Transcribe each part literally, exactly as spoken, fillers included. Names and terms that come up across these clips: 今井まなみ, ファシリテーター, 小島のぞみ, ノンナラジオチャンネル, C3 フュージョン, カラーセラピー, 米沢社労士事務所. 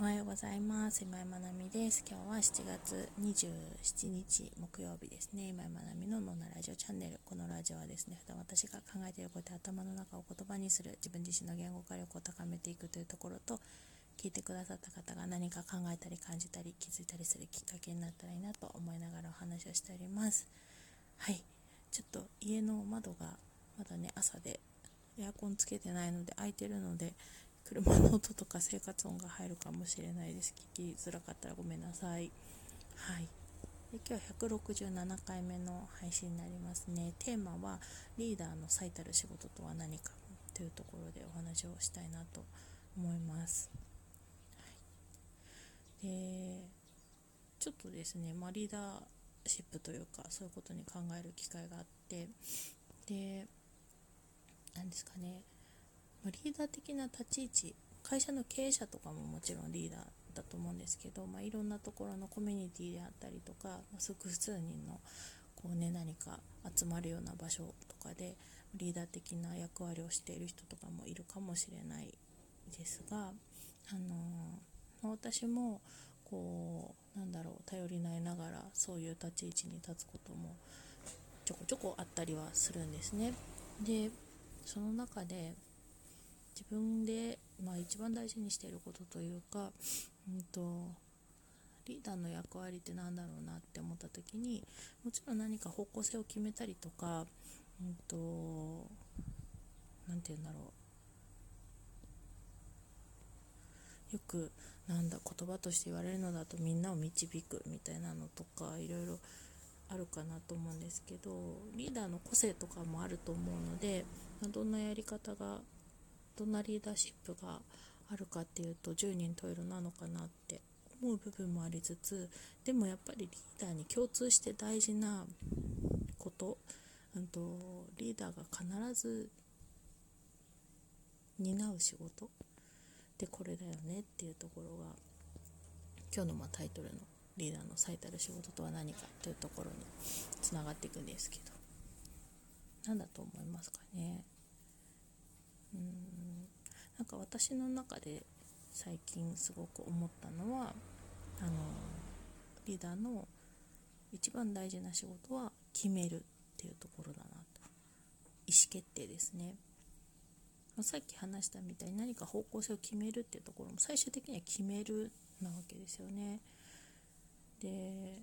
おはようございます。今井まなみです。今日はしちがつにじゅうしちにち木曜日ですね。今井まなみのノンナラジオチャンネル。このラジオはですね、普段私が考えていることや頭の中を言葉にする、自分自身の言語化力を高めていくというところと、聞いてくださった方が何か考えたり感じたり気づいたりするきっかけになったらいいなと思いながらお話をしております。はい、ちょっと家の窓がまだね、朝でエアコンつけてないので開いてるので、車の音とか生活音が入るかもしれないです。聞きづらかったらごめんなさい。はい、で今日はひゃくろくじゅうななかいめの配信になりますね。テーマはリーダーの最たる仕事とは何かというところでお話をしたいなと思います。はい、でちょっとですね、まあ、リーダーシップというかそういうことに考える機会があって、でなんですかね、リーダー的な立ち位置、会社の経営者とかももちろんリーダーだと思うんですけど、まあ、いろんなところのコミュニティであったりとか、複数人のこう、ね、何か集まるような場所とかでリーダー的な役割をしている人とかもいるかもしれないですが、あのー、私もこうなんだろう、頼りないながらそういう立ち位置に立つこともちょこちょこあったりはするんですね。でその中で自分で、まあ、一番大事にしていることというか、うんと、リーダーの役割って何だろうなって思った時に、もちろん何か方向性を決めたりとか、うんと、なんて言うんだろう、よくなんだ言葉として言われるのだとみんなを導くみたいなのとかいろいろあるかなと思うんですけど、リーダーの個性とかもあると思うので、どんなやり方がどんなリーダーシップがあるかっていうと十人十色なのかなって思う部分もありつつ、でもやっぱりリーダーに共通して大事なこと、うんと、リーダーが必ず担う仕事ってこれだよねっていうところが今日のまあタイトルのリーダーの最たる仕事とは何かというところにつながっていくんですけど、何だと思いますかね。うーん、なんか私の中で最近すごく思ったのは、あのリーダーの一番大事な仕事は決めるっていうところだなと。意思決定ですね。さっき話したみたいに何か方向性を決めるっていうところも最終的には決めるなわけですよね。で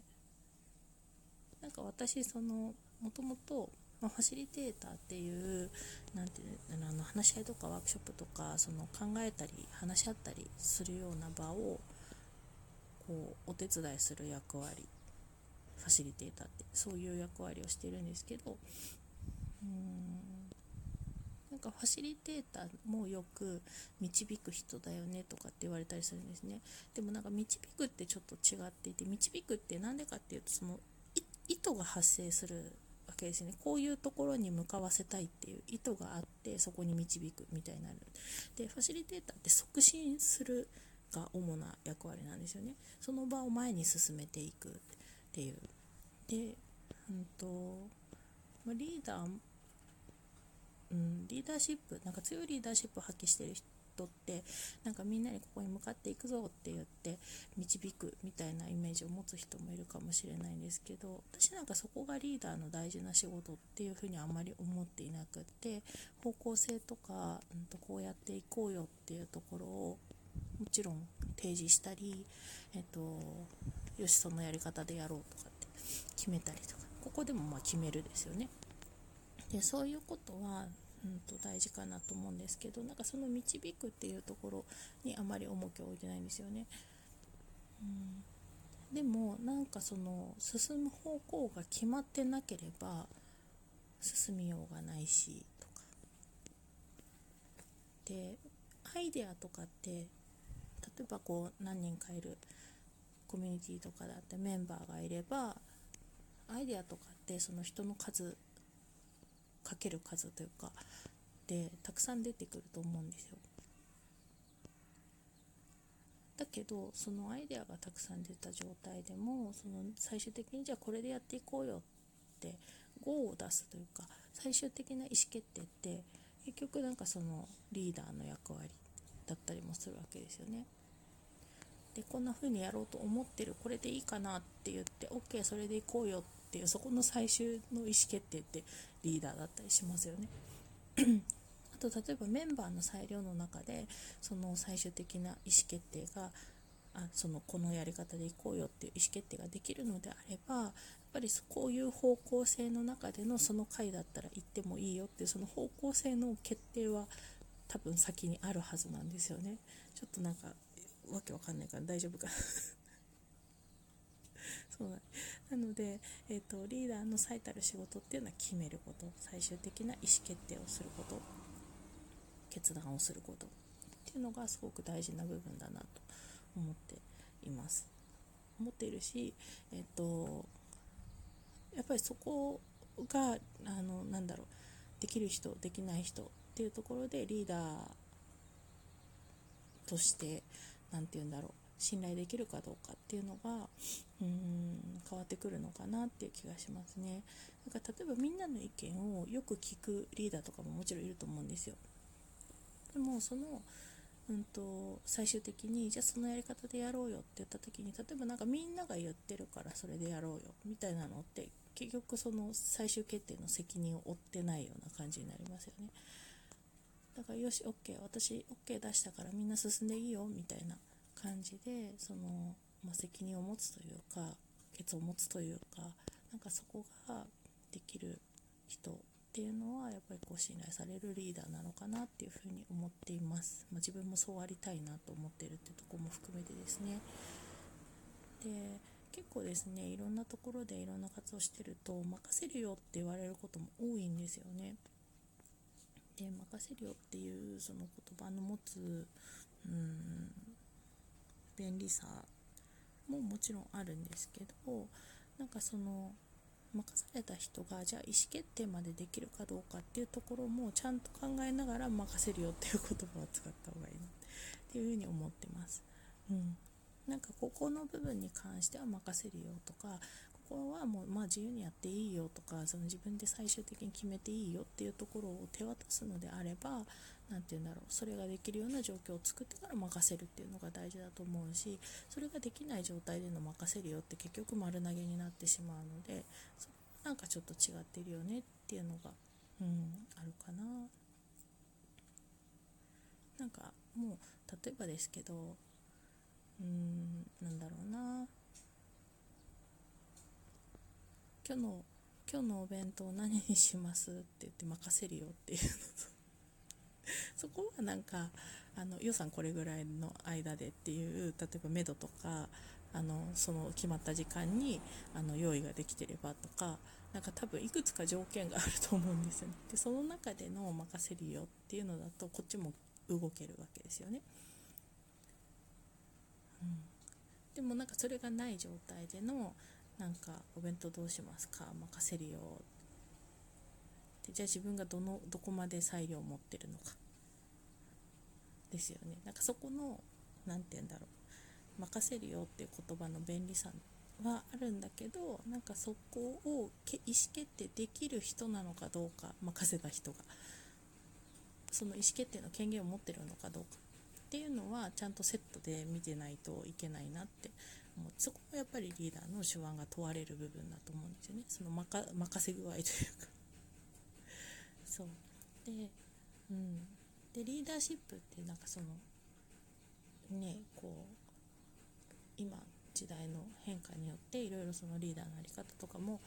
なんか私そのもともとファシリテーターっていう、なんていうの、あの話し合いとかワークショップとかその考えたり話し合ったりするような場をこうお手伝いする役割、ファシリテーターってそういう役割をしているんですけど、うーん、なんかファシリテーターもよく導く人だよねとかって言われたりするんですね。でもなんか導くってちょっと違っていて、導くってなんでかっていうと、その意図が発生するわけですね。こういうところに向かわせたいっていう意図があってそこに導くみたいになる。でファシリテーターって促進するが主な役割なんですよね。その場を前に進めていくっていう。で、うんと、リーダー、うん、リーダーシップ、なんか強いリーダーシップを発揮している人ってなんかみんなにここに向かっていくぞって言って導くみたいなイメージを持つ人もいるかもしれないんですけど、私なんかそこがリーダーの大事な仕事っていうふうにあまり思っていなくって、方向性とか、うん、とこうやっていこうよっていうところをもちろん提示したり、えっと、よしそのやり方でやろうとかって決めたりとか、ここでもまあ決めるですよね。でそういうことはうんと大事かなと思うんですけど、なんかその導くっていうところにあまり重きを置いてないんですよね。うん、でもなんかその進む方向が決まってなければ進みようがないしとかで、アイデアとかって例えばこう何人かいるコミュニティとかだってメンバーがいれば、アイデアとかってその人の数かける数というかでたくさん出てくると思うんですよ。だけどそのアイデアがたくさん出た状態でも、その最終的にじゃあこれでやっていこうよってゴーを出すというか、最終的な意思決定って結局なんかそのリーダーの役割だったりもするわけですよね。でこんな風にやろうと思ってる、これでいいかなって言って OK それでいこうよっていう、そこの最終の意思決定ってリーダーだったりしますよね。あと例えばメンバーの裁量の中でその最終的な意思決定があそのこのやり方でいこうよっていう意思決定ができるのであれば、やっぱりこういう方向性の中でのその回だったら行ってもいいよっていう、その方向性の決定は多分先にあるはずなんですよね。ちょっとなんかわけわかんないから大丈夫かなそうな、 なので、えーと、リーダーの最たる仕事っていうのは決めること、最終的な意思決定をすること、決断をすることっていうのがすごく大事な部分だなと思っています思っているし、えーと、やっぱりそこがあのなんだろうできる人できない人っていうところで、リーダーとしてなんていうんだろう信頼できるかどうかっていうのがうーん変わってくるのかなっていう気がしますね。なんか例えばみんなの意見をよく聞くリーダーとかももちろんいると思うんですよ。でもその、うん、と最終的にじゃあそのやり方でやろうよって言った時に、例えばなんかみんなが言ってるからそれでやろうよみたいなのって結局その最終決定の責任を負ってないような感じになりますよね。だからよし OK 私 OK 出したからみんな進んでいいよみたいな感じで、その、まあ、責任を持つというか決を持つというか、なんかそこができる人っていうのはやっぱりこう信頼されるリーダーなのかなっていうふうに思っています、まあ、自分もそうありたいなと思ってるっていうところも含めてですね。で結構ですね、いろんなところでいろんな活動してると任せるよって言われることも多いんですよね。で任せるよっていうその言葉の持つうーん便利さももちろんあるんですけど、なんかその任された人がじゃあ意思決定までできるかどうかっていうところもちゃんと考えながら任せるよっていう言葉を使った方がいいなっていうふうに思ってます。うん、なんかここの部分に関しては任せるよとか、ここはもうまあ自由にやっていいよとか、その自分で最終的に決めていいよっていうところを手渡すのであれば、なんていうんだろう、それができるような状況を作ってから任せるっていうのが大事だと思うし、それができない状態での任せるよって結局丸投げになってしまうので、そなんかちょっと違ってるよねっていうのが、うん、あるかな。なんかもう例えばですけど、うーんなんだろうな。今日の今日のお弁当何にしますって言って任せるよっていうのとそこはなんかあの予算これぐらいの間でっていう、例えば目処とかあのその決まった時間にあの用意ができてればとか、なんか多分いくつか条件があると思うんですよね。でその中での任せるよっていうのだとこっちも動けるわけですよね。うん、でもなんかそれがない状態でのなんかお弁当どうしますか任せるよで、じゃあ自分がどのどこまで裁量を持ってるのかですよね。なんかそこのなんて言うんだろう、任せるよっていう言葉の便利さはあるんだけど、なんかそこを意思決定できる人なのかどうか、任せた人がその意思決定の権限を持ってるのかどうかっていうのはちゃんとセットで見てないといけないなって、そこもやっぱりリーダーの手腕が問われる部分だと思うんですよね。そのまか任せ具合というかそうで、うん、でリーダーシップってなんかそのねこう今時代の変化によっていろいろそのリーダーの在り方とかも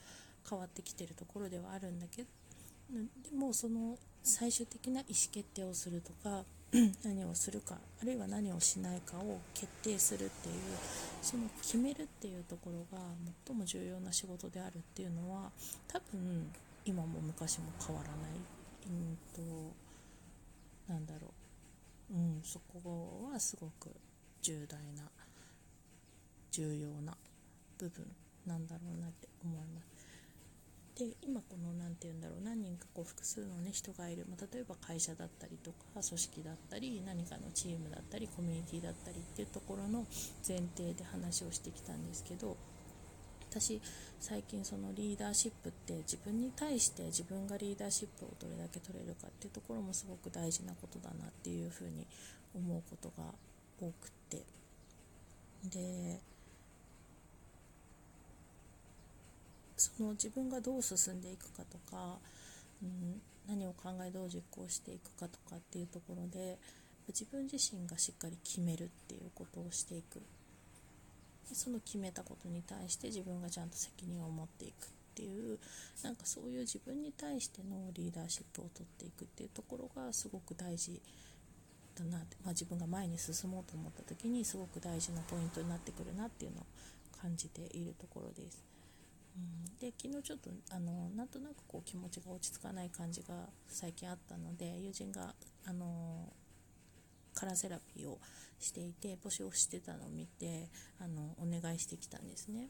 変わってきてるところではあるんだけど、でもその最終的な意思決定をするとか何をするかあるいは何をしないかを決定するっていう、その決めるっていうところが最も重要な仕事であるっていうのは多分今も昔も変わらない、うんとなんだろう、うん、そこはすごく重大な重要な部分なんだろうなって思います。で今この何て言うんだろう、何人かこう複数の、ね、人がいる、まあ、例えば会社だったりとか組織だったり何かのチームだったりコミュニティだったりっていうところの前提で話をしてきたんですけど、私最近そのリーダーシップって自分に対して自分がリーダーシップをどれだけ取れるかっていうところもすごく大事なことだなっていうふうに思うことが多くて、で、その自分がどう進んでいくかとか、うん、何を考えどう実行していくかとかっていうところで自分自身がしっかり決めるっていうことをしていく。で、その決めたことに対して自分がちゃんと責任を持っていくっていう、なんかそういう自分に対してのリーダーシップを取っていくっていうところがすごく大事だなって、まあ、自分が前に進もうと思った時にすごく大事なポイントになってくるなっていうのを感じているところです。で、昨日ちょっとあのなんとなくこう気持ちが落ち着かない感じが最近あったので、友人があのカラーセラピーをしていて募集をしてたのを見てあのお願いしてきたんですね。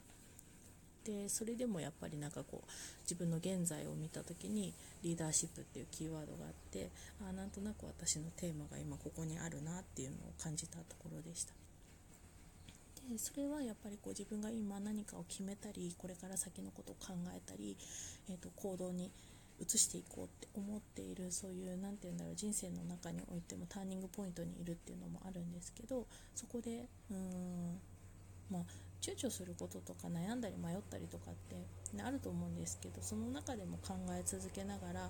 で、それでもやっぱりなんかこう自分の現在を見た時にリーダーシップっていうキーワードがあって、あなんとなく私のテーマが今ここにあるなっていうのを感じたところでした。それはやっぱりこう自分が今何かを決めたり、これから先のことを考えたり、えー、と行動に移していこうって思っている、そういうなんていうんだろう、人生の中においてもターニングポイントにいるっていうのもあるんですけど、そこでうーん、まあ、躊躇することとか悩んだり迷ったりとかってあると思うんですけど、その中でも考え続けながら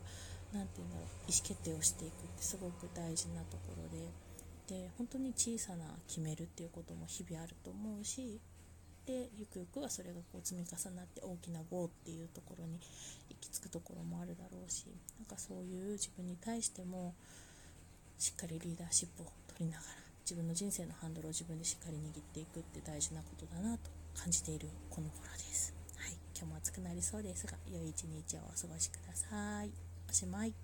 なんていうんだろう、意思決定をしていくってすごく大事なところで。で、本当に小さな決めるっていうことも日々あると思うし、でゆくゆくはそれがこう積み重なって大きな ゴー っていうところに行き着くところもあるだろうし、なんかそういう自分に対してもしっかりリーダーシップを取りながら自分の人生のハンドルを自分でしっかり握っていくって大事なことだなと感じているこの頃です。はい、今日も暑くなりそうですが良い一日をお過ごしください。おしまい。